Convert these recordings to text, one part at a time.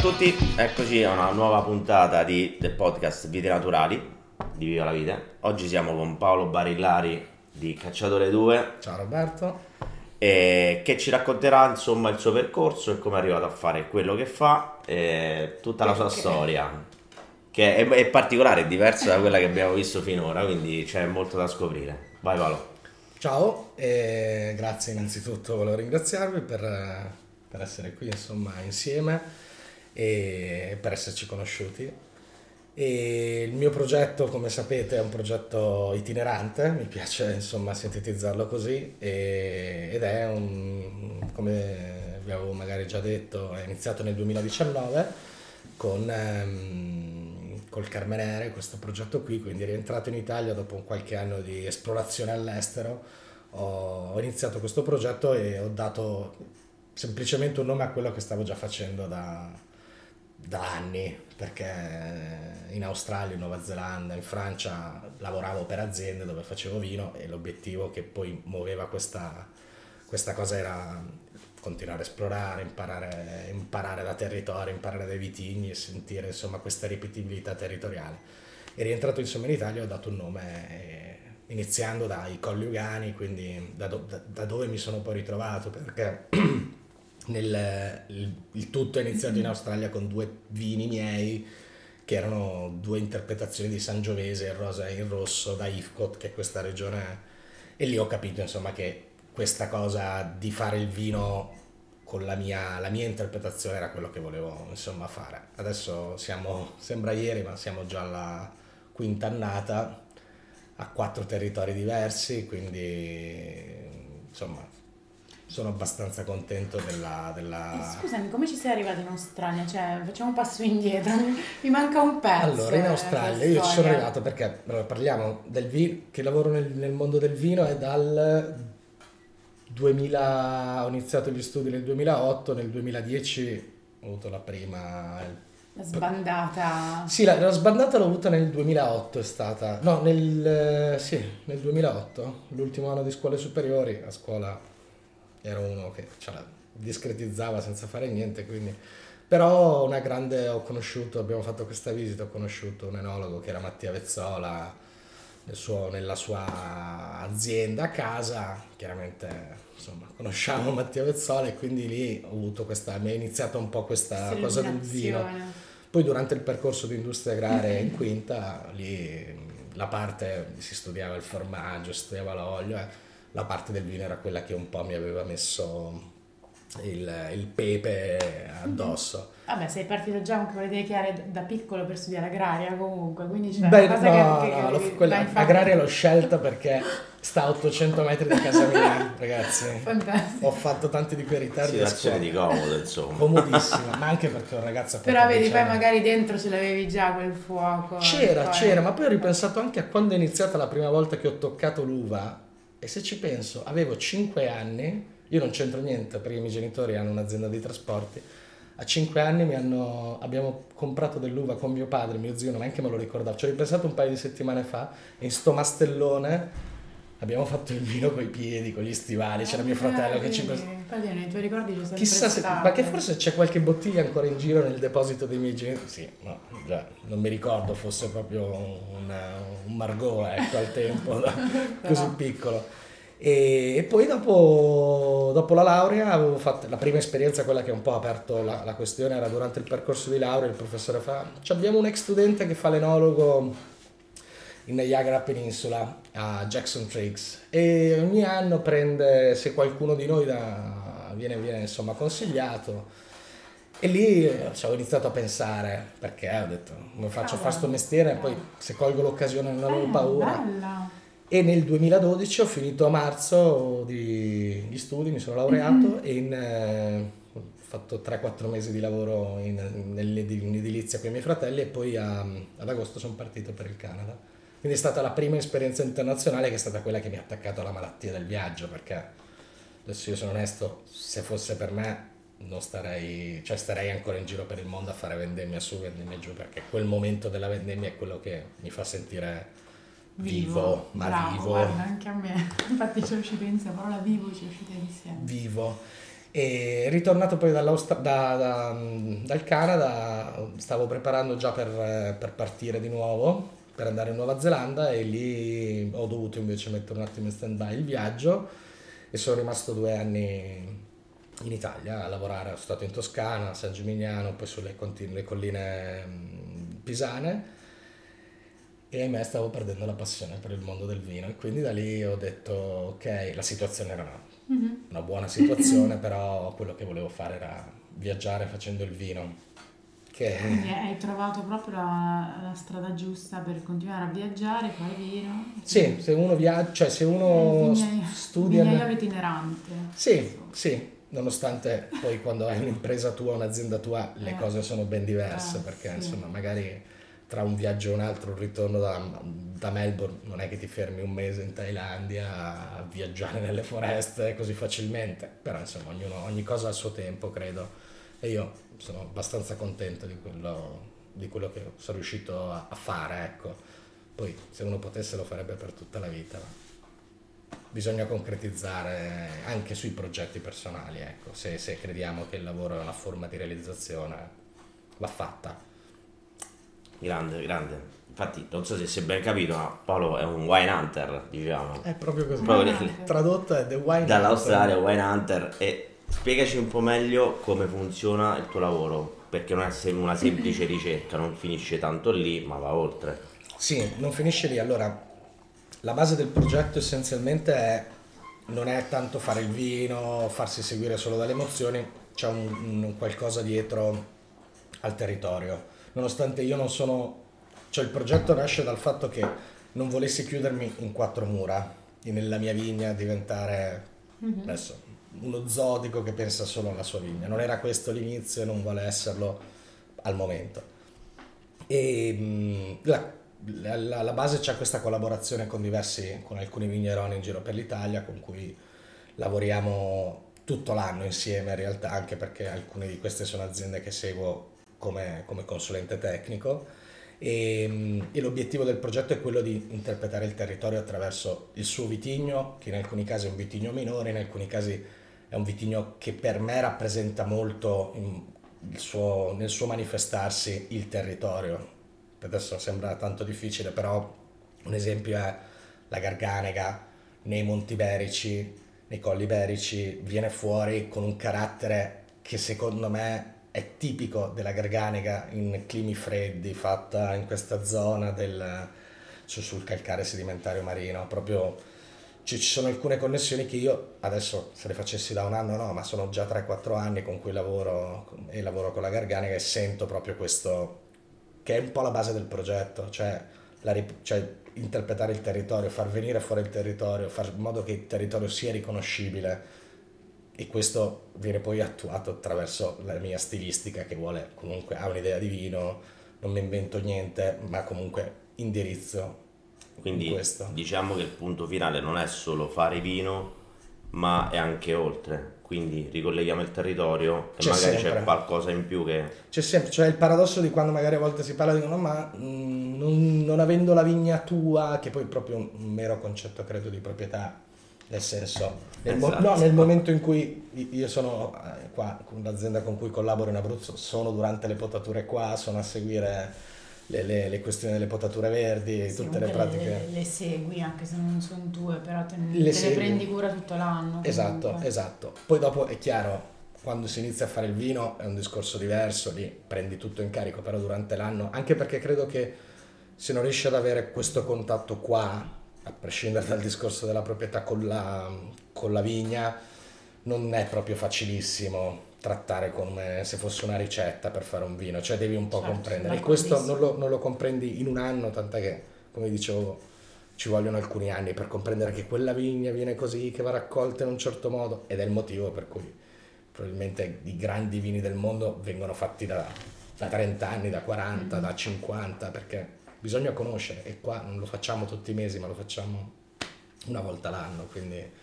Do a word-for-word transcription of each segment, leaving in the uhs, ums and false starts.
a tutti, eccoci a una nuova puntata di, del podcast Vite Naturali di Viva La Vite. Oggi siamo con Paolo Barillari di Cacciatore d'Uve. Ciao Roberto. Eh, che ci racconterà insomma il suo percorso e come è arrivato a fare quello che fa, eh, tutta la sua okay. storia, che è, è particolare, è diversa da quella che abbiamo visto finora, quindi c'è molto da scoprire. Vai Paolo. Ciao, e grazie innanzitutto, volevo ringraziarvi per, per essere qui insomma insieme e per esserci conosciuti. E il mio progetto, come sapete, è un progetto itinerante, mi piace insomma sintetizzarlo così, e, ed è un, come vi avevo magari già detto, è iniziato nel duemiladiciannove con ehm, col Carmenere, questo progetto qui, quindi rientrato in Italia dopo qualche anno di esplorazione all'estero, ho, ho iniziato questo progetto e ho dato semplicemente un nome a quello che stavo già facendo da... da anni, perché in Australia, in Nuova Zelanda, in Francia lavoravo per aziende dove facevo vino e l'obiettivo che poi muoveva questa, questa cosa era continuare a esplorare, imparare, imparare da territorio, imparare dai vitigni e sentire insomma questa ripetibilità territoriale. E rientrato insomma in Italia ho dato un nome eh, iniziando dai Colli Euganei, quindi da, do, da, da dove mi sono poi ritrovato, perché Nel, il, il tutto è iniziato in Australia con due vini miei che erano due interpretazioni di Sangiovese, il rosa e il rosso, da Ifcot, che è questa regione, e lì ho capito insomma che questa cosa di fare il vino con la mia, la mia interpretazione era quello che volevo insomma fare. Adesso siamo, sembra ieri, ma siamo già alla quinta annata, a quattro territori diversi, quindi insomma sono abbastanza contento della... della... Scusami, come ci sei arrivato in Australia? Cioè, facciamo un passo indietro, mi manca un pezzo. Allora, in Australia io ci sono arrivato perché, allora, parliamo del vino, che lavoro nel, nel mondo del vino è dal duemila, ho iniziato gli studi nel duemilaotto, nel duemiladieci ho avuto la prima... La sbandata... Sì, la, la sbandata l'ho avuta nel duemilaotto, è stata... No, nel... sì, nel duemilaotto, l'ultimo anno di scuole superiori, a scuola... Ero uno che ce la discretizzava senza fare niente, quindi però una grande ho conosciuto, abbiamo fatto questa visita, ho conosciuto un enologo che era Mattia Vezzola nel suo, nella sua azienda a casa, chiaramente insomma conosciamo Mattia Vezzola e quindi lì ho avuto questa, mi è iniziata un po' questa cosa del vino. Poi durante il percorso di industria agraria in quinta lì la parte si studiava il formaggio, si studiava l'olio, eh. La parte del vino era quella che un po' mi aveva messo il, il pepe addosso. Vabbè, sei partito già con le idee chiare da piccolo per studiare agraria comunque, quindi c'è Beh, una cosa no, che... No, no, che... quella agraria l'ho scelta perché sta a ottocento metri da casa mia, ragazzi. Fantastico. Ho fatto tanti di quei ritardi. Situazione di comodo, insomma. Comodissima, ma anche perché un ragazzo... Però vedi, poi magari dentro ce l'avevi già quel fuoco. C'era, poi... c'era, ma poi ho ripensato anche a quando è iniziata la prima volta che ho toccato l'uva. E se ci penso, avevo cinque anni, io non c'entro niente perché i miei genitori hanno un'azienda di trasporti, a cinque anni mi hanno, abbiamo comprato dell'uva con mio padre, mio zio, non neanche me lo ricordavo, ci ho ripensato un paio di settimane fa, in sto mastellone abbiamo fatto il vino coi piedi, con gli stivali, c'era mio fratello che ci... Padre, nei tuoi ricordi ci sono chissà se, ma che forse c'è qualche bottiglia ancora in giro nel deposito dei miei genitori, sì, no, già, non mi ricordo fosse proprio un, un Margot, ecco, al tempo, così piccolo. E, e poi dopo, dopo la laurea avevo fatto, la prima esperienza, quella che un po' ha aperto la, la questione, era durante il percorso di laurea, il professore fa, abbiamo un ex studente che fa l'enologo in Niagara Peninsula, a Jackson Triggs, e ogni anno prende, se qualcuno di noi da, viene, viene insomma consigliato, e lì cioè, ho iniziato a pensare, perché ho detto, non faccio fare sto mestiere, poi se colgo l'occasione non avevo paura, bella. E nel duemiladodici ho finito a marzo di, di studi, mi sono laureato, mm-hmm. e in, eh, ho fatto tre quattro mesi di lavoro in, in edilizia con i miei fratelli, e poi a, ad agosto sono partito per il Canada. Quindi è stata la prima esperienza internazionale che è stata quella che mi ha attaccato alla malattia del viaggio, perché adesso io sono onesto, se fosse per me non starei, cioè starei ancora in giro per il mondo a fare vendemmia su, vendemmia giù, perché quel momento della vendemmia è quello che mi fa sentire vivo, vivo ma bravo, vivo. Guarda, anche a me, infatti ci è uscito insieme, la parola vivo ci è uscita insieme. Vivo. E ritornato poi da, da, dal Canada, stavo preparando già per, per partire di nuovo, per andare in Nuova Zelanda, e lì ho dovuto invece mettere un attimo in stand-by il viaggio e sono rimasto due anni in Italia a lavorare. Sono stato in Toscana, a San Gimignano, poi sulle continue, colline pisane, e a me stavo perdendo la passione per il mondo del vino, e quindi da lì ho detto ok, la situazione era una, mm-hmm. una buona situazione, però quello che volevo fare era viaggiare facendo il vino. Che... Quindi hai trovato proprio la, la strada giusta per continuare a viaggiare, fare vino? Sì, se uno viaggia, cioè se uno vignaia, studia... Vignaia itinerante. Sì, sì, nonostante poi quando hai un'impresa tua, un'azienda tua, le eh, cose sono ben diverse, eh, perché sì. Insomma magari tra un viaggio e un altro, un ritorno da, da Melbourne, non è che ti fermi un mese in Thailandia a viaggiare nelle foreste così facilmente, però insomma ognuno, ogni cosa ha il suo tempo, credo. E io sono abbastanza contento di quello, di quello che sono riuscito a, a fare, ecco. Poi se uno potesse lo farebbe per tutta la vita, ma bisogna concretizzare anche sui progetti personali, ecco. Se, se crediamo che il lavoro è una forma di realizzazione, va fatta. Grande, grande. Infatti non so se si è ben capito, ma Paolo è un wine hunter, diciamo. È proprio così. Proprio nel... Tradotto è The Wine Hunter. Dall'Australia Wine Hunter e... Spiegaci un po' meglio come funziona il tuo lavoro, perché non è una semplice ricerca, non finisce tanto lì, ma va oltre. Sì, non finisce lì. Allora, la base del progetto essenzialmente è, non è tanto fare il vino, farsi seguire solo dalle emozioni, c'è un, un qualcosa dietro al territorio. Nonostante io non sono... Cioè il progetto nasce dal fatto che non volessi chiudermi in quattro mura, nella mia vigna diventare... Mm-hmm. Adesso... uno zotico che pensa solo alla sua vigna. Non era questo l'inizio e non vuole esserlo al momento. E mh, la, la, la base, c'è questa collaborazione con diversi, con alcuni vigneroni in giro per l'Italia, con cui lavoriamo tutto l'anno insieme in realtà, anche perché alcune di queste sono aziende che seguo come, come consulente tecnico, e, mh, e l'obiettivo del progetto è quello di interpretare il territorio attraverso il suo vitigno, che in alcuni casi è un vitigno minore, in alcuni casi è un vitigno che per me rappresenta molto il suo, nel suo manifestarsi il territorio. Adesso sembra tanto difficile, però un esempio è la Garganega nei Monti Berici, nei Colli Berici, viene fuori con un carattere che secondo me è tipico della Garganega in climi freddi, fatta in questa zona del, sul calcare sedimentario marino, proprio... Ci sono alcune connessioni che io adesso, se le facessi da un anno no, ma sono già tre quattro anni con cui lavoro e lavoro con la Garganega, e sento proprio questo, che è un po' la base del progetto, cioè, la, cioè interpretare il territorio, far venire fuori il territorio, far in modo che il territorio sia riconoscibile, e questo viene poi attuato attraverso la mia stilistica, che vuole comunque, ha un'idea di vino, non mi invento niente, ma comunque indirizzo. Quindi diciamo che il punto finale non è solo fare vino, ma è anche oltre, quindi ricolleghiamo il territorio e c'è magari sempre. C'è qualcosa in più che... C'è sempre, cioè il paradosso di quando magari a volte si parla di no, ma non, non avendo la vigna tua, che poi è proprio un mero concetto credo di proprietà, nel senso, nel, esatto. mo- no, nel momento in cui io sono qua, con l'azienda con cui collaboro in Abruzzo, sono durante le potature qua, sono a seguire... Le, le, le questioni delle potature verdi, sì, tutte le pratiche le, le, le segui anche se non sono tue, però te le, te le prendi cura tutto l'anno, esatto comunque. Esatto, poi dopo è chiaro, quando si inizia a fare il vino è un discorso diverso, lì prendi tutto in carico, però durante l'anno, anche perché credo che se non riesci ad avere questo contatto qua, a prescindere dal discorso della proprietà, con la, con la vigna non è proprio facilissimo trattare come se fosse una ricetta per fare un vino, cioè devi un po' certo, comprendere, e questo non lo, non lo comprendi in un anno, tant'è che, come dicevo, ci vogliono alcuni anni per comprendere che quella vigna viene così, che va raccolta in un certo modo, ed è il motivo per cui probabilmente i grandi vini del mondo vengono fatti da, da trenta anni, da quaranta, mm. da cinquanta, perché bisogna conoscere, e qua non lo facciamo tutti i mesi, ma lo facciamo una volta l'anno, quindi...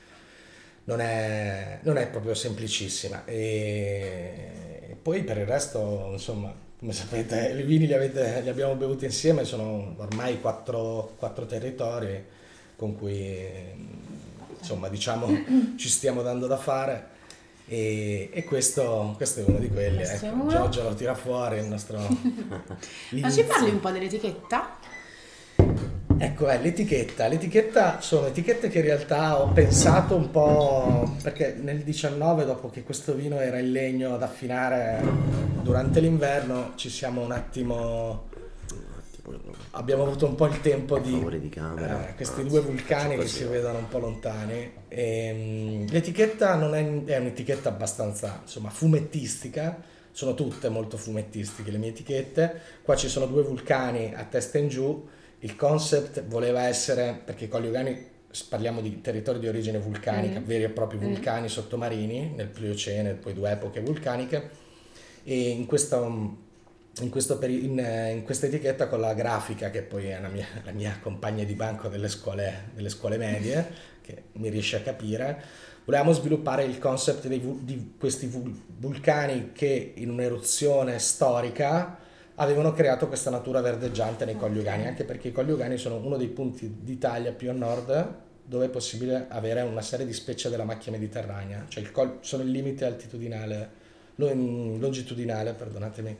Non è, non è proprio semplicissima. E poi per il resto, insomma, come sapete, i vini li, avete, li abbiamo bevuti insieme, sono ormai quattro, quattro territori con cui, insomma, diciamo ci stiamo dando da fare, E, e questo, questo è uno di quelli, ecco. Giorgio lo tira fuori il nostro. Ma ci parli un po' dell'etichetta? Ecco, è l'etichetta. L'etichetta sono etichette che in realtà ho pensato un po', perché nel diciannove, dopo che questo vino era in legno ad affinare durante l'inverno, ci siamo un attimo. Abbiamo avuto un po' il tempo di, di eh, questi due vulcani che si vedono un po' lontani. E, um, l'etichetta non è, è un'etichetta abbastanza, insomma, fumettistica, sono tutte molto fumettistiche le mie etichette. Qua ci sono due vulcani a testa in giù. Il concept voleva essere, perché Colli Euganei parliamo di territorio di origine vulcanica, mm. veri e propri vulcani mm. sottomarini nel Pliocene, poi due epoche vulcaniche, e in questa In, questo peri- in, in questa etichetta con la grafica, che poi è una mia, la mia compagna di banco delle scuole, delle scuole medie, che mi riesce a capire, volevamo sviluppare il concept dei, di questi vulcani che in un'eruzione storica avevano creato questa natura verdeggiante nei Colli Euganei, anche perché i Colli Euganei sono uno dei punti d'Italia più a nord dove è possibile avere una serie di specie della macchia mediterranea, cioè il col- sono il limite altitudinale, longitudinale, perdonatemi,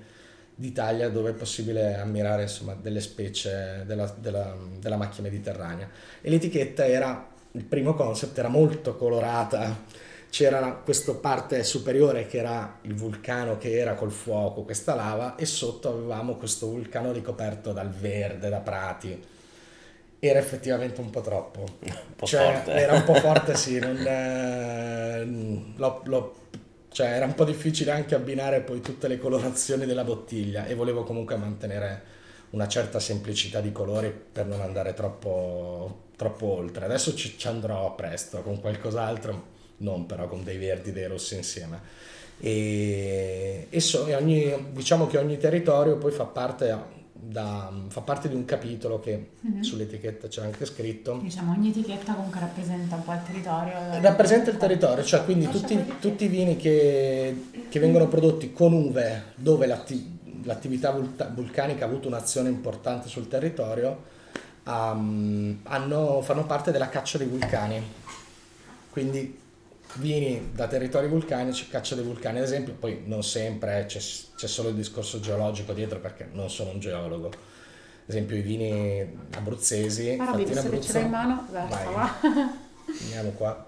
d'Italia, dove è possibile ammirare, insomma, delle specie della, della, della macchia mediterranea. E l'etichetta era, il primo concept era molto colorata, c'era questa parte superiore che era il vulcano che era col fuoco, questa lava, e sotto avevamo questo vulcano ricoperto dal verde, da prati. Era effettivamente un po' troppo, un po' cioè, forte. Era un po' forte, sì, non, eh, l'ho, l'ho cioè era un po' difficile anche abbinare poi tutte le colorazioni della bottiglia, e volevo comunque mantenere una certa semplicità di colori per non andare troppo, troppo oltre. Adesso ci, ci andrò presto con qualcos'altro, non però con dei verdi e dei rossi insieme. E, e so, ogni, diciamo che ogni territorio poi fa parte... Da, fa parte di un capitolo che mm-hmm. sull'etichetta c'è anche scritto, diciamo ogni etichetta comunque rappresenta un po' il territorio, rappresenta il territorio, cioè quindi tutti, tutti i vini che, che vengono prodotti con uve dove l'atti, l'attività vulcanica ha avuto un'azione importante sul territorio um, hanno, fanno parte della caccia dei vulcani, quindi vini da territori vulcanici, caccia dei vulcani ad esempio. Poi non sempre, c'è, c'è solo il discorso geologico dietro, perché non sono un geologo. Ad esempio i vini abruzzesi, ah, fatti in Abruzzo, ce l'hai in mano, vai, andiamo qua.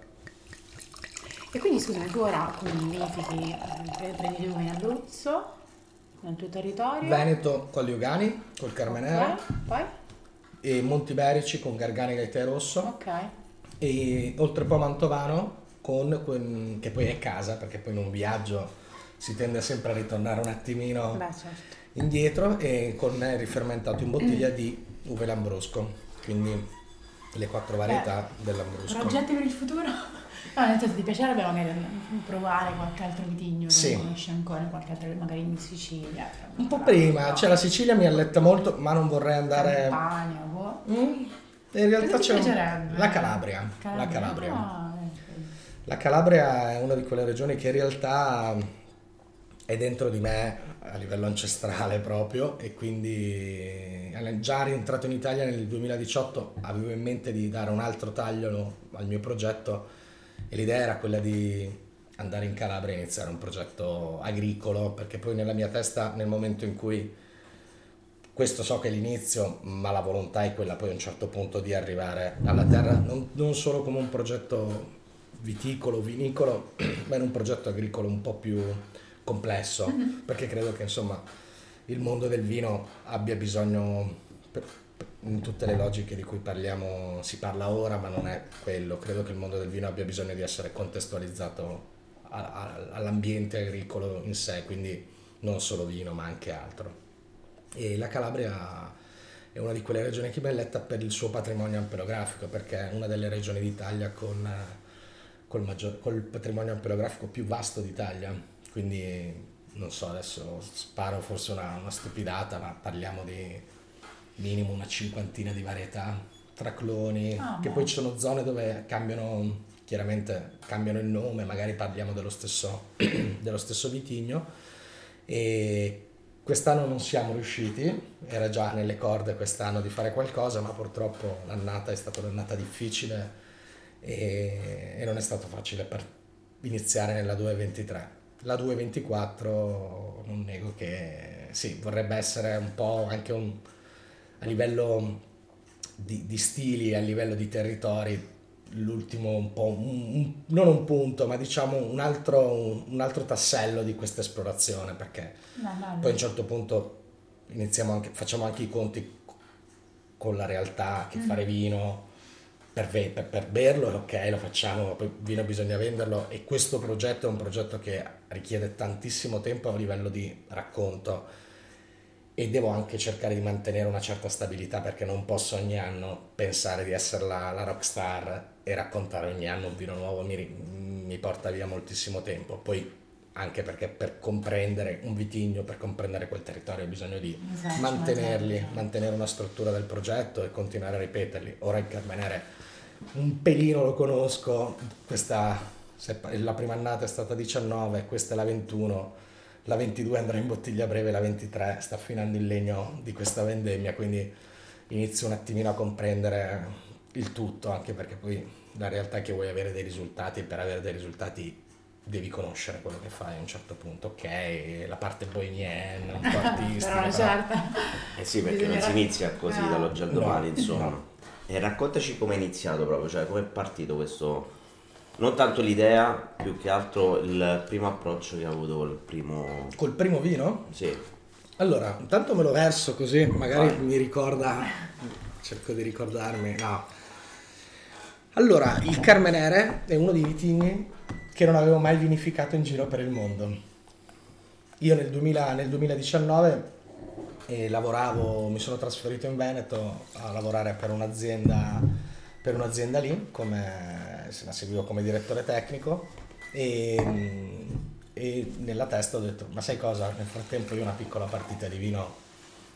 E quindi scusa, tu ora vinifichi, prendi un in Abruzzo, nel tuo territorio, Veneto con gli Euganei, col Carmenere, okay, poi e Monti Berici con Garganega e Tè Rosso, okay, e Oltrepò Mantovano con, che poi è casa, perché poi in un viaggio si tende sempre a ritornare un attimino, beh, certo, indietro, e con il rifermentato in bottiglia di uve Lambrusco, quindi le quattro varietà del Lambrusco. Progetti per il futuro? No, nel senso, ti piacerebbe magari provare qualche altro vitigno che sì. non conosci ancora, qualche altro magari in Sicilia? Un po' prima, no. Cioè la Sicilia mi alletta molto, ma non vorrei andare... Campania, boh. Mm, in realtà c'è un... la Calabria. Calabria. La Calabria. No. La Calabria è una di quelle regioni che in realtà è dentro di me a livello ancestrale proprio, e quindi già rientrato in Italia nel duemiladiciotto avevo in mente di dare un altro taglio al mio progetto, e l'idea era quella di andare in Calabria e iniziare un progetto agricolo, perché poi nella mia testa nel momento in cui questo so che è l'inizio, ma la volontà è quella poi a un certo punto di arrivare alla terra, non, non solo come un progetto viticolo, vinicolo, ma in un progetto agricolo un po' più complesso, uh-huh. perché credo che insomma il mondo del vino abbia bisogno, per, per, in tutte le logiche di cui parliamo, si parla ora, ma non è quello. Credo che il mondo del vino abbia bisogno di essere contestualizzato a, a, all'ambiente agricolo in sé, quindi non solo vino ma anche altro. E la Calabria è una di quelle regioni che mi è eletta per il suo patrimonio ampelografico, perché è una delle regioni d'Italia con Col, maggior, col patrimonio ampelografico più vasto d'Italia, quindi non so, adesso sparo forse una, una stupidata, ma parliamo di minimo una cinquantina di varietà tra cloni, oh, che no. Poi ci sono zone dove cambiano, chiaramente cambiano il nome, magari parliamo dello stesso, dello stesso vitigno, e quest'anno non siamo riusciti, era già nelle corde quest'anno di fare qualcosa, ma purtroppo l'annata è stata un'annata difficile, E, e non è stato facile per iniziare nella due ventitré. La due ventiquattro non nego che sì, vorrebbe essere un po' anche un, a livello di, di stili, a livello di territori, l'ultimo un po', un, un, non un punto, ma diciamo un altro, un, un altro tassello di questa esplorazione, perché no, no, no. Poi a un certo punto iniziamo anche, facciamo anche i conti con la realtà, che mm. fare vino per, per, per berlo, ok, lo facciamo, poi vino bisogna venderlo, e questo progetto è un progetto che richiede tantissimo tempo a livello di racconto, e devo anche cercare di mantenere una certa stabilità, perché non posso ogni anno pensare di essere la, la rockstar e raccontare ogni anno un vino nuovo, mi, mi porta via moltissimo tempo. Poi anche perché per comprendere un vitigno, per comprendere quel territorio, ho bisogno di esatto, mantenerli, esatto. mantenere una struttura del progetto e continuare a ripeterli. Ora il Carmenere un pelino lo conosco, questa se, la prima annata è stata diciannove, questa è la ventuno, la ventidue andrà in bottiglia breve, la ventitré sta affinando il legno di questa vendemmia, quindi inizio un attimino a comprendere il tutto, anche perché poi la realtà è che vuoi avere dei risultati, e per avere dei risultati devi conoscere quello che fai a un certo punto, ok, la parte bohemienne, un po' artistica. Però, certo. Eh sì, perché non si inizia così no. dall'oggi al domani, no. insomma. No. E raccontaci come è iniziato proprio, cioè come è partito questo, non tanto l'idea, più che altro il primo approccio che ha avuto col primo... Col primo vino? Sì. Allora, intanto me lo verso così, magari Vai. mi ricorda, cerco di ricordarmi, no. Allora, il Carmenere è uno dei vitigni che non avevo mai vinificato in giro per il mondo. Io nel, duemila, nel duemiladiciannove eh, lavoravo, mi sono trasferito in Veneto a lavorare per un'azienda, per un'azienda lì, come, se la seguivo come direttore tecnico, e, e nella testa ho detto, ma sai cosa, nel frattempo io una piccola partita di vino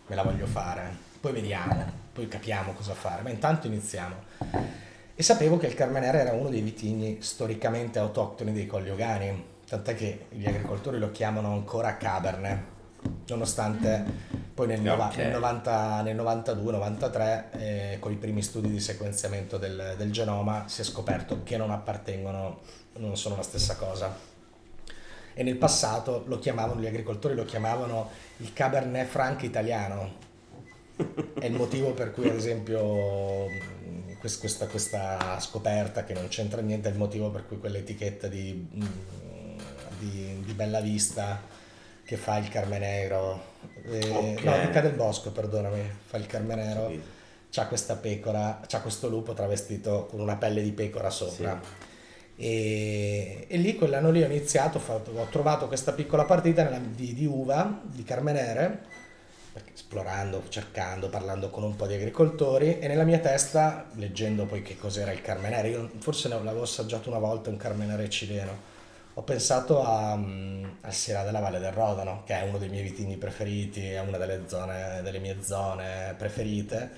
me la voglio fare, poi vediamo, poi capiamo cosa fare, ma intanto iniziamo. E sapevo che il Carmenere era uno dei vitigni storicamente autoctoni dei Colli Euganei, tant'è che gli agricoltori lo chiamano ancora Cabernet, nonostante poi nel, okay. nel, nel novantadue novantatré eh, con i primi studi di sequenziamento del, del genoma si è scoperto che non appartengono, non sono la stessa cosa. E nel passato lo chiamavano, gli agricoltori lo chiamavano il Cabernet franco italiano. È il motivo per cui, ad esempio, questa, questa scoperta che non c'entra niente è il motivo per cui quell'etichetta di, di, di Bella Vista che fa il Carmenero, eh, okay. no, Duca del Bosco, perdonami, fa il Carmenero, sì. c'ha questa pecora, c'ha questo lupo travestito con una pelle di pecora sopra. Sì. E, e lì quell'anno lì ho iniziato, ho, fatto, ho trovato questa piccola partita nella, di, di uva, di Carmenere, esplorando, cercando, parlando con un po' di agricoltori, e nella mia testa, leggendo poi che cos'era il Carmenere, io forse ne l'avevo assaggiato una volta un Carmenere cileno, ho pensato a, a Syrah della Valle del Rodano, che è uno dei miei vitigni preferiti, è una delle zone, delle mie zone preferite,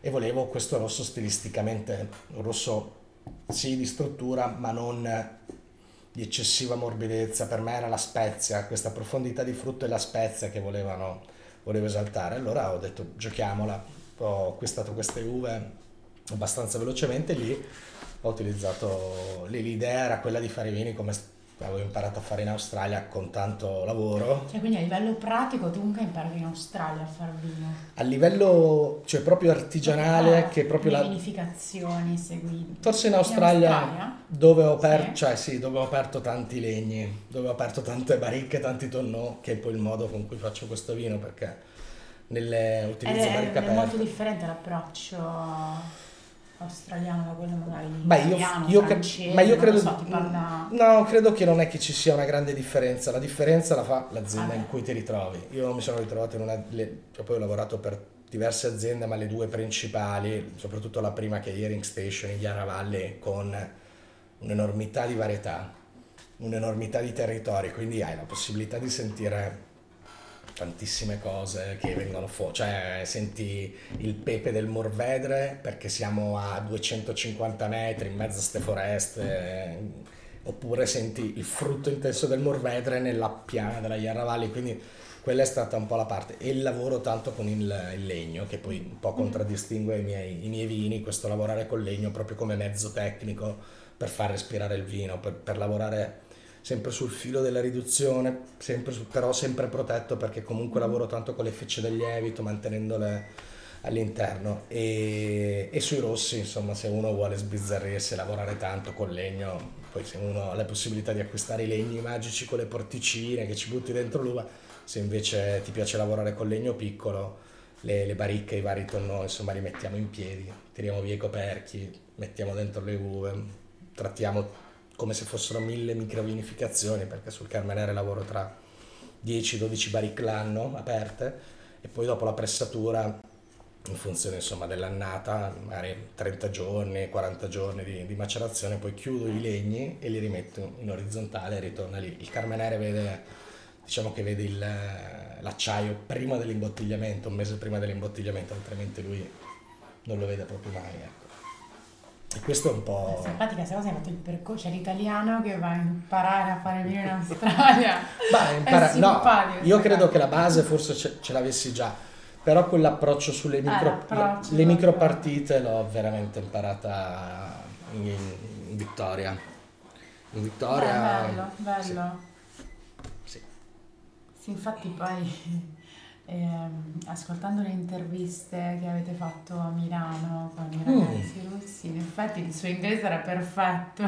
e volevo questo rosso stilisticamente, un rosso sì di struttura ma non di eccessiva morbidezza, per me era la spezia, questa profondità di frutto e la spezia che volevano volevo esaltare. Allora ho detto giochiamola, ho acquistato queste uve abbastanza velocemente, lì ho utilizzato, lì l'idea era quella di fare vini come avevo imparato a fare in Australia con tanto lavoro. Cioè quindi a livello pratico tu comunque imparavi in Australia a far vino? A livello cioè proprio artigianale, ah, che proprio le la... vinificazioni seguite. Forse in Australia, in Australia? Dove, ho per... sì. Cioè, sì, dove ho aperto tanti legni, dove ho aperto tante baricche, tanti tonneau, che è poi il modo con cui faccio questo vino, perché nelle utilizzo è, baricche aperte. È molto differente l'approccio... australiano da quello magari Beh, italiano, io, io francese, ma io credo so, parla... no, credo che non è che ci sia una grande differenza, la differenza la fa l'azienda ah, in cui ti ritrovi. Io mi sono ritrovato in una, le, cioè poi ho lavorato per diverse aziende, ma le due principali, soprattutto la prima che è Yering Station in Yarra Valley, con un'enormità di varietà, un'enormità di territori, quindi hai la possibilità di sentire tantissime cose che vengono fuori, cioè senti il pepe del Morvedre perché siamo a duecentocinquanta metri in mezzo a queste foreste, oppure senti il frutto intenso del Morvedre nella piana della Yarra Valley, quindi quella è stata un po' la parte, e il lavoro tanto con il, il legno, che poi un po' contraddistingue i miei, i miei vini, questo lavorare col legno proprio come mezzo tecnico per far respirare il vino, per, per lavorare sempre sul filo della riduzione, sempre, però sempre protetto, perché comunque lavoro tanto con le fecce del lievito, mantenendole all'interno, e, e sui rossi, insomma, se uno vuole sbizzarrirsi e lavorare tanto con legno, poi se uno ha la possibilità di acquistare i legni magici con le porticine che ci butti dentro l'uva, se invece ti piace lavorare con legno piccolo, le, le baricche, i vari tonnoi, insomma, li mettiamo in piedi, tiriamo via i coperchi, mettiamo dentro le uve, trattiamo come se fossero mille microvinificazioni, perché sul Carmenere lavoro tra dieci dodici baricche l'anno aperte, e poi dopo la pressatura in funzione, insomma, dell'annata, magari trenta giorni, quaranta giorni di, di macerazione, poi chiudo i legni e li rimetto in orizzontale e ritorna lì. Il Carmenere vede, diciamo che vede il, l'acciaio prima dell'imbottigliamento, un mese prima dell'imbottigliamento, altrimenti lui non lo vede proprio mai, ecco. E questo è un po'... In pratica se no hai fatto il percorso, c'è l'italiano che va a imparare a fare vino in Australia. Bah, impara... no, io credo che la base forse ce, ce l'avessi già, però con l'approccio sulle micro, ah, le, le micropartite l'ho veramente imparata in, in Vittoria. In Vittoria... Beh, bello, bello. Sì. Sì. Sì, infatti poi eh, ascoltando le interviste che avete fatto a Milano con i ragazzi mm. russi, in effetti il suo inglese era perfetto.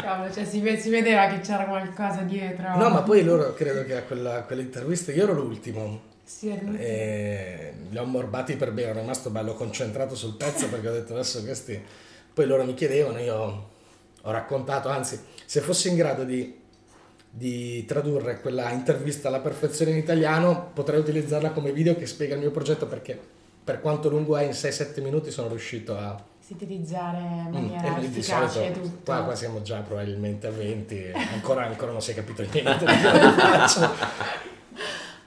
Cavolo, cioè si, si vedeva che c'era qualcosa dietro. No, ma poi loro, credo che a quella, quelle interviste, io ero l'ultimo. Sì, e li ho morbati per bene, ero rimasto bello concentrato sul pezzo perché ho detto adesso questi... Poi loro mi chiedevano, io ho raccontato, anzi, se fossi in grado di, di tradurre quella intervista alla perfezione in italiano, potrei utilizzarla come video che spiega il mio progetto, perché per quanto lungo è, in sei sette minuti sono riuscito a... sintetizzare in maniera mm, efficace solito, tutto. Qua, qua siamo già probabilmente a venti, ancora, ancora non si è capito niente di quello che faccio.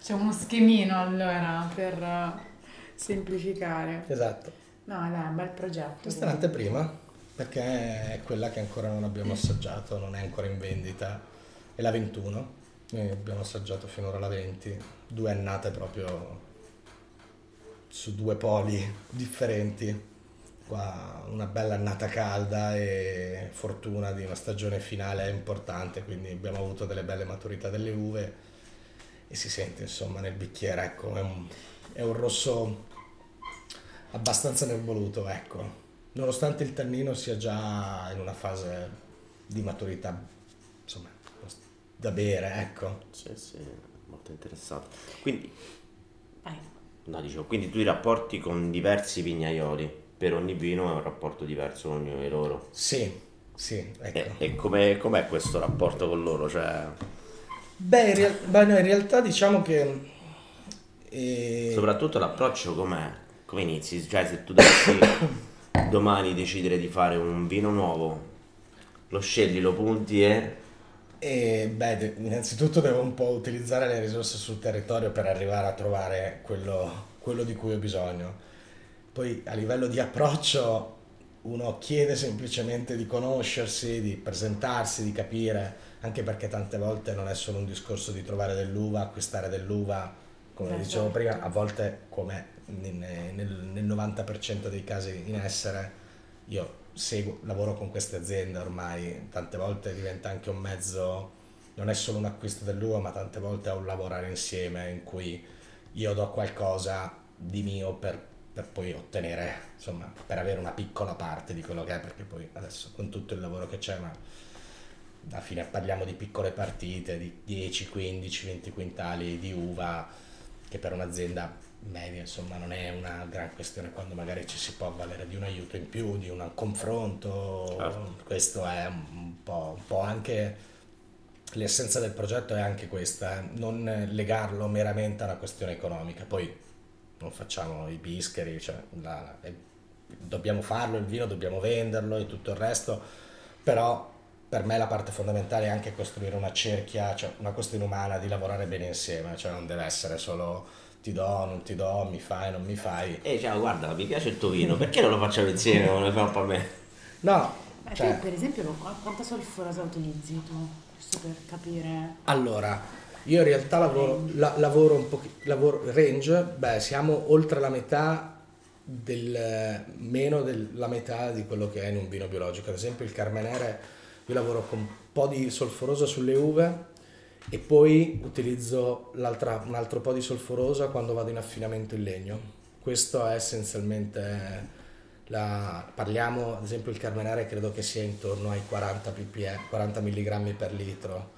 C'è uno schemino allora per semplificare. Esatto. No, dai, è un bel progetto. Questa è l'anteprima, perché è quella che ancora non abbiamo assaggiato, non è ancora in vendita. È la ventuno, noi abbiamo assaggiato finora la venti, due annate proprio su due poli differenti. Qua una bella annata calda e fortuna di una stagione finale importante, quindi abbiamo avuto delle belle maturità delle uve. E si sente, insomma, nel bicchiere, ecco, è un, è un rosso abbastanza nervoluto, ecco, nonostante il tannino sia già in una fase di maturità, insomma, da bere, ecco. Sì, sì, molto interessante. Quindi, no, dicevo, quindi tu i rapporti con diversi vignaioli, per ogni vino è un rapporto diverso con ognuno di loro. Sì, sì, ecco. E, e com'è, com'è questo rapporto con loro, cioè... Beh, in, real- beh no, in realtà diciamo che... Eh... Soprattutto l'approccio com'è? Come inizi? Cioè, se tu dovessi domani decidere di fare un vino nuovo, lo scegli, lo punti e... e beh, de- innanzitutto devo un po' utilizzare le risorse sul territorio per arrivare a trovare quello, quello di cui ho bisogno. Poi a livello di approccio uno chiede semplicemente di conoscersi, di presentarsi, di capire... Anche perché tante volte non è solo un discorso di trovare dell'uva, acquistare dell'uva, come dicevo prima, a volte, come nel novanta per cento dei casi in essere, io seguo, lavoro con queste aziende ormai, tante volte diventa anche un mezzo, non è solo un acquisto dell'uva, ma tante volte è un lavorare insieme in cui io do qualcosa di mio per, per poi ottenere, insomma, per avere una piccola parte di quello che è, perché poi adesso con tutto il lavoro che c'è, ma... alla fine parliamo di piccole partite di dieci, quindici, venti quintali di uva, che per un'azienda media, insomma, non è una gran questione, quando magari ci si può avvalere di un aiuto in più, di un confronto. Certo. Questo è un po', un po' anche l'essenza del progetto, è anche questa, eh? Non legarlo meramente a una questione economica. Poi non facciamo i bischeri, cioè la, eh, dobbiamo farlo il vino, dobbiamo venderlo e tutto il resto, però per me la parte fondamentale è anche costruire una cerchia, cioè una questione umana, di lavorare bene insieme, cioè non deve essere solo ti do, non ti do, mi fai, non mi fai. E ciao, guarda, mi piace il tuo vino, perché non lo facciamo insieme, non lo facciamo per me? No. Ma cioè... tu per esempio quanta solforosa utilizzi tu, giusto per capire? Allora, io in realtà lavoro, la, lavoro un po', lavoro range, beh siamo oltre la metà, del meno della metà di quello che è in un vino biologico, ad esempio il Carmenere. Io lavoro con un po' di solforosa sulle uve e poi utilizzo l'altra, un altro po' di solforosa quando vado in affinamento in legno. Questo è essenzialmente... La, parliamo ad esempio il Carmenere, credo che sia intorno ai quaranta ppm, quaranta milligrammi per litro.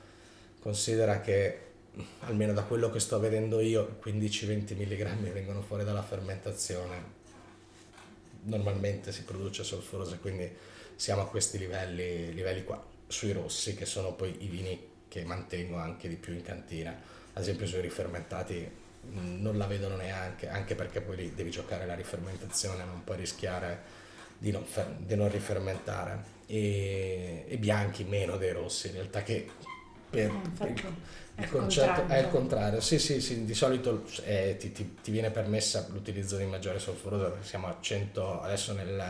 Considera che almeno da quello che sto vedendo io quindici venti milligrammi vengono fuori dalla fermentazione. Normalmente si produce solforosa, quindi siamo a questi livelli, livelli qua sui rossi, che sono poi i vini che mantengo anche di più in cantina. Ad esempio sui rifermentati non la vedono neanche, anche perché poi lì devi giocare la rifermentazione, non puoi rischiare di non, fer- di non rifermentare, e, e bianchi meno dei rossi in realtà, che per, eh, per il, è il concetto contrario. È il contrario, sì sì sì, di solito eh, ti, ti, ti viene permessa l'utilizzo di maggiore solforosa, perché siamo a cento adesso nel,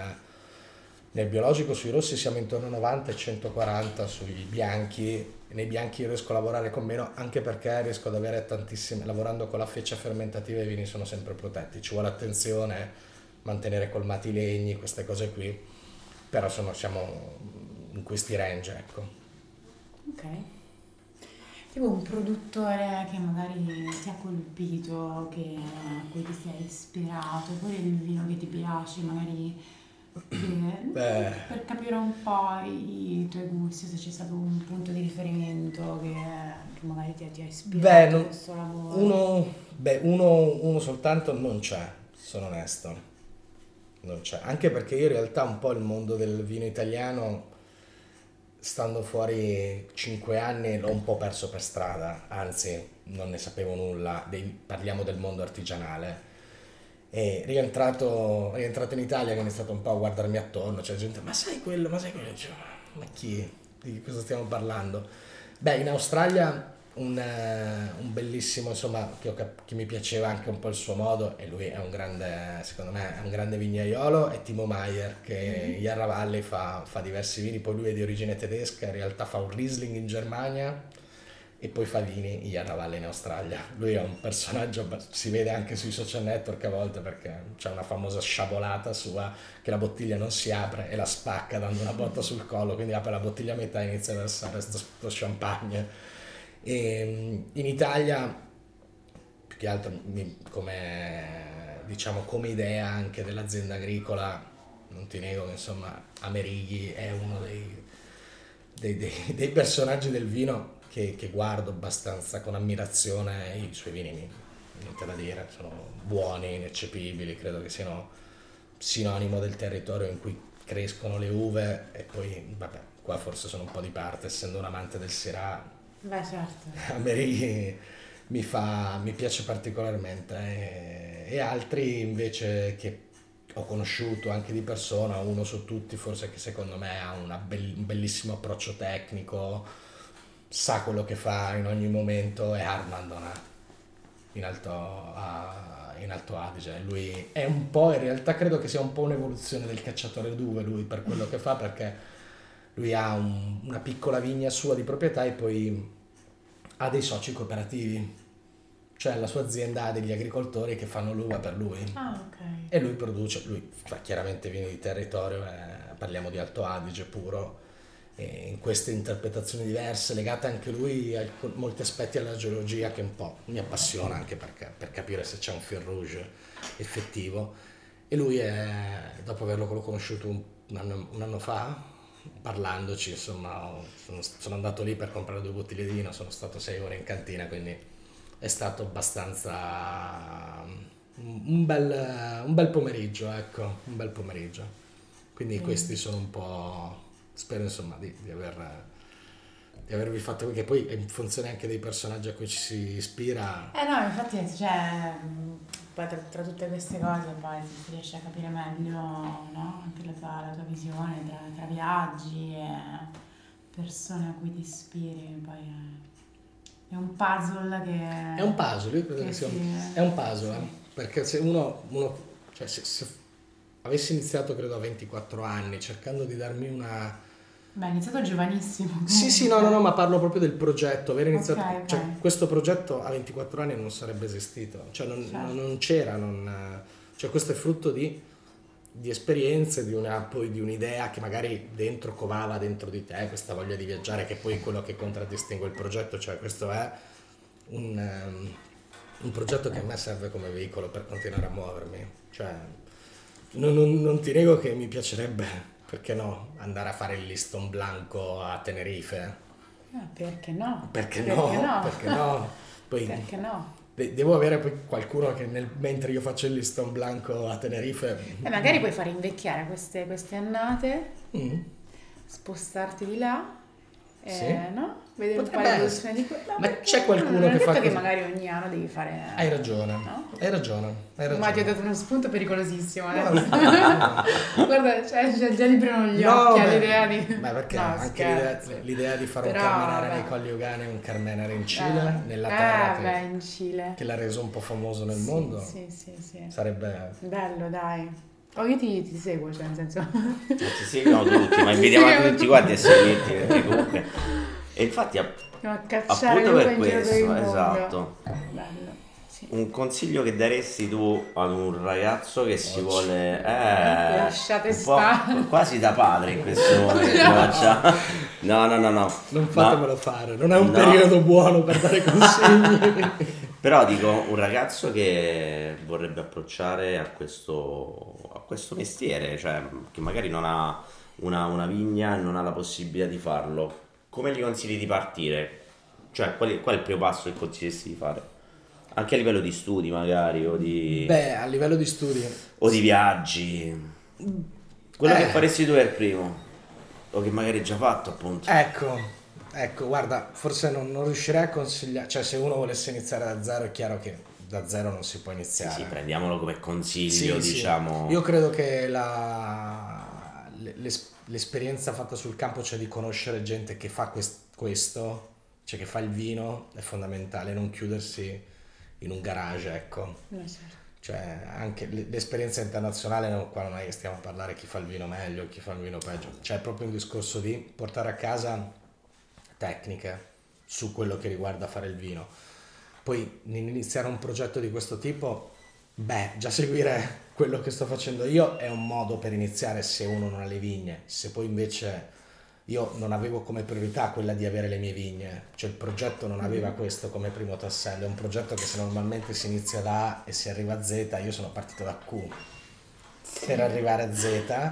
nel biologico, sui rossi siamo intorno a novanta e centoquaranta sui bianchi. Nei bianchi io riesco a lavorare con meno, anche perché riesco ad avere tantissime, lavorando con la feccia fermentativa i vini sono sempre protetti, ci vuole attenzione, mantenere colmati i legni, queste cose qui, però sono, siamo in questi range, ecco. Ok. Tipo un produttore che magari ti ha colpito, che, a cui ti sei ispirato, oppure il vino che ti piace, magari... Beh. Per capire un po' i tuoi gusti, se c'è stato un punto di riferimento che, che magari ti, ti ha ispirato. Beh, non, questo lavoro. Uno, beh, uno, uno soltanto non c'è, sono onesto, non c'è, anche perché io in realtà un po' il mondo del vino italiano, stando fuori cinque anni, l'ho un po' perso per strada, anzi non ne sapevo nulla, dei, parliamo del mondo artigianale. E rientrato, rientrato in Italia, che ho iniziato un po' a guardarmi attorno, c'è gente, ma sai quello, ma sai quello, dicevo, ma chi, di cosa stiamo parlando? Beh, in Australia un, un bellissimo, insomma, che, ho, che mi piaceva anche un po' il suo modo, e lui è un grande, secondo me, è un grande vignaiolo, è Timo Mayer, che in Yarra Valley fa, fa diversi vini, poi lui è di origine tedesca, in realtà fa un Riesling in Germania, e poi fa vini in Yarra Valley in Australia. Lui è un personaggio, si vede anche sui social network a volte, perché c'è una famosa sciabolata sua che la bottiglia non si apre e la spacca dando una botta sul collo, quindi apre la bottiglia a metà e inizia a versare questo champagne. E in Italia, più che altro come, diciamo, come idea anche dell'azienda agricola, non ti nego che insomma Amerighi è uno dei, dei, dei, dei personaggi del vino Che, che guardo abbastanza con ammirazione. I suoi vini, niente da dire, sono buoni, ineccepibili, credo che siano sinonimo del territorio in cui crescono le uve, e poi vabbè, qua forse sono un po' di parte, essendo un amante del Syrah. Beh, certo. Amerighi mi fa, mi piace particolarmente, e, e altri invece che ho conosciuto anche di persona, uno su tutti forse che secondo me ha una bell- un bellissimo approccio tecnico, sa quello che fa in ogni momento, è Armandona in Alto, uh, in Alto Adige. Lui è un po', in realtà credo che sia un po' un'evoluzione del Cacciatore d'Uve, lui, per quello che fa, perché lui ha un, una piccola vigna sua di proprietà e poi ha dei soci cooperativi, cioè la sua azienda ha degli agricoltori che fanno l'uva per lui. Ah, okay. E lui produce, lui fa chiaramente vini di territorio, eh, parliamo di Alto Adige puro. E in queste interpretazioni diverse, legate anche lui a molti aspetti alla geologia, che un po' mi appassiona, anche perché, per capire se c'è un fil rouge effettivo. E lui è, dopo averlo conosciuto un anno, un anno fa, parlandoci, insomma, sono, sono andato lì per comprare due bottiglie di vino, sono stato sei ore in cantina, quindi è stato abbastanza un bel, un bel pomeriggio, ecco, un bel pomeriggio. Quindi mm. questi sono un po'... Spero insomma di, di, aver, di avervi fatto, che poi è in funzione anche dei personaggi a cui ci si ispira. Eh no, infatti, cioè, poi tra, tra tutte queste cose poi si riesce a capire meglio, no? Anche la tua, la tua visione tra, tra viaggi e persone a cui ti ispiri, poi è, è un puzzle che... È un puzzle, io credo che sia un, è un puzzle, sì. Perché se uno... uno cioè se, se avessi iniziato credo a ventiquattro anni, cercando di darmi una... Beh, è iniziato giovanissimo. Comunque. Sì, sì, no, no, no, ma parlo proprio del progetto. Aver iniziato, okay, okay. Cioè, questo progetto a ventiquattro anni non sarebbe esistito, cioè non, certo. non c'era, non... cioè questo è frutto di di esperienze, di una, poi di un'idea che magari dentro covava dentro di te questa voglia di viaggiare, che poi è quello che contraddistingue il progetto, cioè questo è un, um, un progetto che a me serve come veicolo per continuare a muovermi, cioè non, non, non ti nego che mi piacerebbe, perché no, andare a fare il Listón Blanco a Tenerife, no, perché no? Perché, perché no? no? Perché no? Poi, perché no? Devo avere poi qualcuno che nel, mentre io faccio il Listón Blanco a Tenerife... E magari puoi far invecchiare queste, queste annate, mm. spostarti di là, eh, sì. no? Vedere un po' l'evoluzione di quello. No, ma c'è qualcuno non che fa... Non ho detto che magari ogni anno devi fare... Hai ragione, no? hai ragione, hai ragione. Ma ti ho dato uno spunto pericolosissimo adesso. No, no, no. Guarda, cioè, già librano gli no, occhi all'idea di... Ma perché no, anche l'idea, l'idea di fare Però, un Carmenere vabbè. nei Colli Euganei, un Carmenere in Cile, eh, nella terra eh, che, beh, in Cile. che l'ha reso un po' famoso nel sì, mondo. Sì, sì, sì. Sarebbe... Bello, dai. Oh, io ti, ti seguo, cioè nel senso... Ti seguiamo tutti, ma invitiamo anche tutti quanti a seguirti, perché comunque... E infatti a, a appunto per questo, esatto, bello, sì. un consiglio che daresti tu ad un ragazzo che si oh, vuole eh, lasciate stare quasi da padre in questo momento, no no no no non fatemelo ma, fare, non è un no. periodo buono per dare consigli. Però dico, un ragazzo che vorrebbe approcciare a questo, a questo mestiere, cioè che magari non ha una, una vigna e non ha la possibilità di farlo, come gli consigli di partire? Cioè, qual è, qual è il primo passo che consigliessi di fare? Anche a livello di studi, magari, o di... Beh, a livello di studi... O di viaggi... Quello eh. che faresti tu è il primo, o che magari hai già fatto, appunto. Ecco, ecco, guarda, forse non, non riuscirei a consigliare... Cioè, se uno volesse iniziare da zero, è chiaro che da zero non si può iniziare. Sì, sì, prendiamolo come consiglio, sì, diciamo... Sì. Io credo che la... Le, le... l'esperienza fatta sul campo, cioè di conoscere gente che fa quest- questo, cioè che fa il vino, è fondamentale, non chiudersi in un garage, ecco. No, certo. Cioè anche l'esperienza internazionale, no, qua non è che stiamo a parlare chi fa il vino meglio, chi fa il vino peggio, cioè è proprio un discorso di portare a casa tecniche su quello che riguarda fare il vino. Poi iniziare un progetto di questo tipo, beh, già seguire quello che sto facendo io è un modo per iniziare se uno non ha le vigne. Se poi invece io non avevo come priorità quella di avere le mie vigne, cioè il progetto non aveva questo come primo tassello, è un progetto che se normalmente si inizia da A e si arriva a Z, io sono partito da Q sì. per arrivare a Z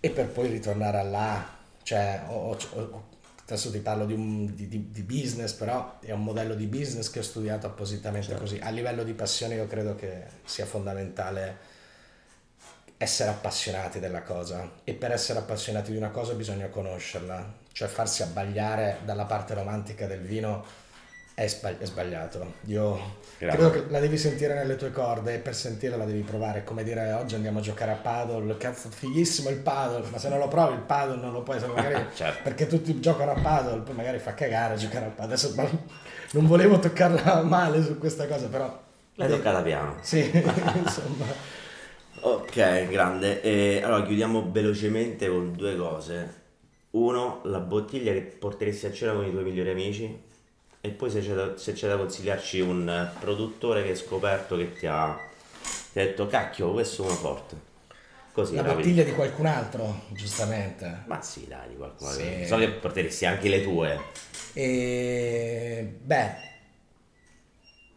e per poi ritornare all'A, cioè ho, ho, adesso ti parlo di, un, di, di, di business, però è un modello di business che ho studiato appositamente certo. così. A livello di passione io credo che sia fondamentale essere appassionati della cosa, e per essere appassionati di una cosa bisogna conoscerla, cioè farsi abbagliare dalla parte romantica del vino è, sbagli- è sbagliato. Io Grazie. credo che la devi sentire nelle tue corde, e per sentirla la devi provare, come dire oggi andiamo a giocare a paddle, cazzo fighissimo il paddle, ma se non lo provi il paddle non lo puoi, se magari, certo. perché tutti giocano a paddle, poi magari fa cagare giocare a paddle. Adesso non volevo toccarla male su questa cosa, però l'hai toccata piano. Sì, insomma. Ok, grande. E allora chiudiamo velocemente con due cose. Uno, la bottiglia che porteresti a cena con i tuoi migliori amici. E poi se c'è, da, se c'è da consigliarci un produttore che hai scoperto che ti ha, ti ha detto cacchio, questo è uno forte. Così, la rapidi. Bottiglia di qualcun altro, giustamente. Ma sì, dai, di qualcun altro. Sì. So che porteresti anche le tue. E... Beh.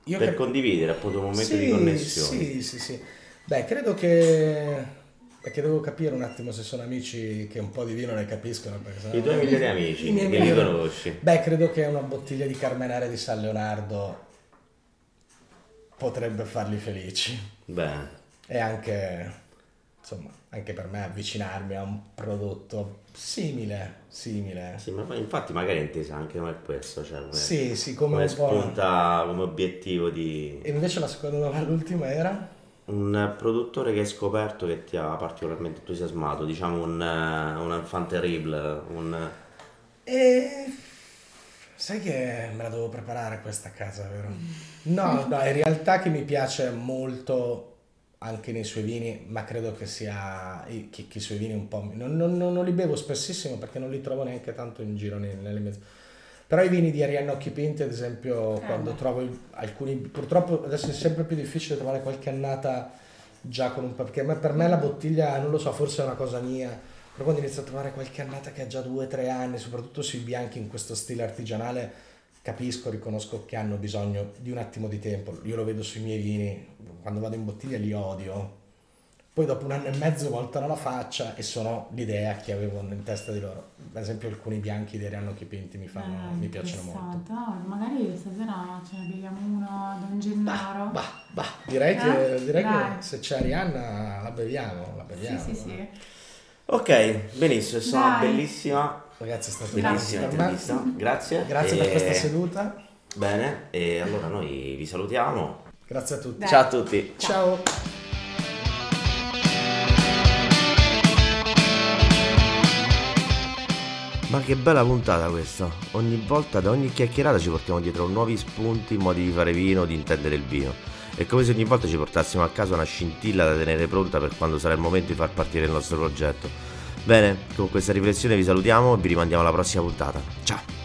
Io per cap- condividere appunto un momento sì, di connessione. Sì, sì, sì. Beh, credo che... Perché devo capire un attimo se sono amici che un po' di vino ne capiscono. Perché I tuoi no, migliori amici, che li conosci. Beh, credo che una bottiglia di Carmenere di San Leonardo potrebbe farli felici. Beh. E anche, insomma, anche per me avvicinarmi a un prodotto simile, simile. Sì, ma infatti magari è intesa anche come questo, cioè come, sì, sì, come, come un spunta, po'... come obiettivo di... E invece la seconda domanda, l'ultima era... Un produttore che hai scoperto che ti ha particolarmente entusiasmato, diciamo un, un enfant terrible, un... E... Sai che me la devo preparare questa a casa, vero? No, no, in realtà che mi piace molto anche nei suoi vini, ma credo che sia... che, che i suoi vini un po'... Non, non, non li bevo spessissimo perché non li trovo neanche tanto in giro nelle mezze... Però i vini di Arianna Occhipinti, ad esempio, eh, quando trovo alcuni... Purtroppo adesso è sempre più difficile trovare qualche annata già con un po', perché per me la bottiglia, non lo so, forse è una cosa mia, però quando inizio a trovare qualche annata che ha già due tre anni, soprattutto sui bianchi in questo stile artigianale, capisco, riconosco che hanno bisogno di un attimo di tempo. Io lo vedo sui miei vini, quando vado in bottiglia li odio, poi dopo un anno e mezzo voltano la faccia e sono l'idea che avevo in testa di loro. Ad esempio alcuni bianchi di Arianna Occhipinti mi fanno, eh, mi piacciono molto. Oh, magari stasera ce ne beviamo uno, Don Gennaro. Bah, bah, bah. Direi, eh? che, direi che se c'è Arianna la beviamo, la beviamo. Sì, sì, sì. Ok, benissimo, sono bellissima. Ragazzi, è stata bellissima intervista. Grazie. Grazie e... per questa seduta. Bene, e allora noi vi salutiamo. Grazie a tutti. Dai. Ciao a tutti. Ciao. Ciao. Ma che bella puntata questa! Ogni volta, da ogni chiacchierata, ci portiamo dietro nuovi spunti, modi di fare vino, di intendere il vino. È come se ogni volta ci portassimo a casa una scintilla da tenere pronta per quando sarà il momento di far partire il nostro progetto. Bene, con questa riflessione vi salutiamo e vi rimandiamo alla prossima puntata. Ciao!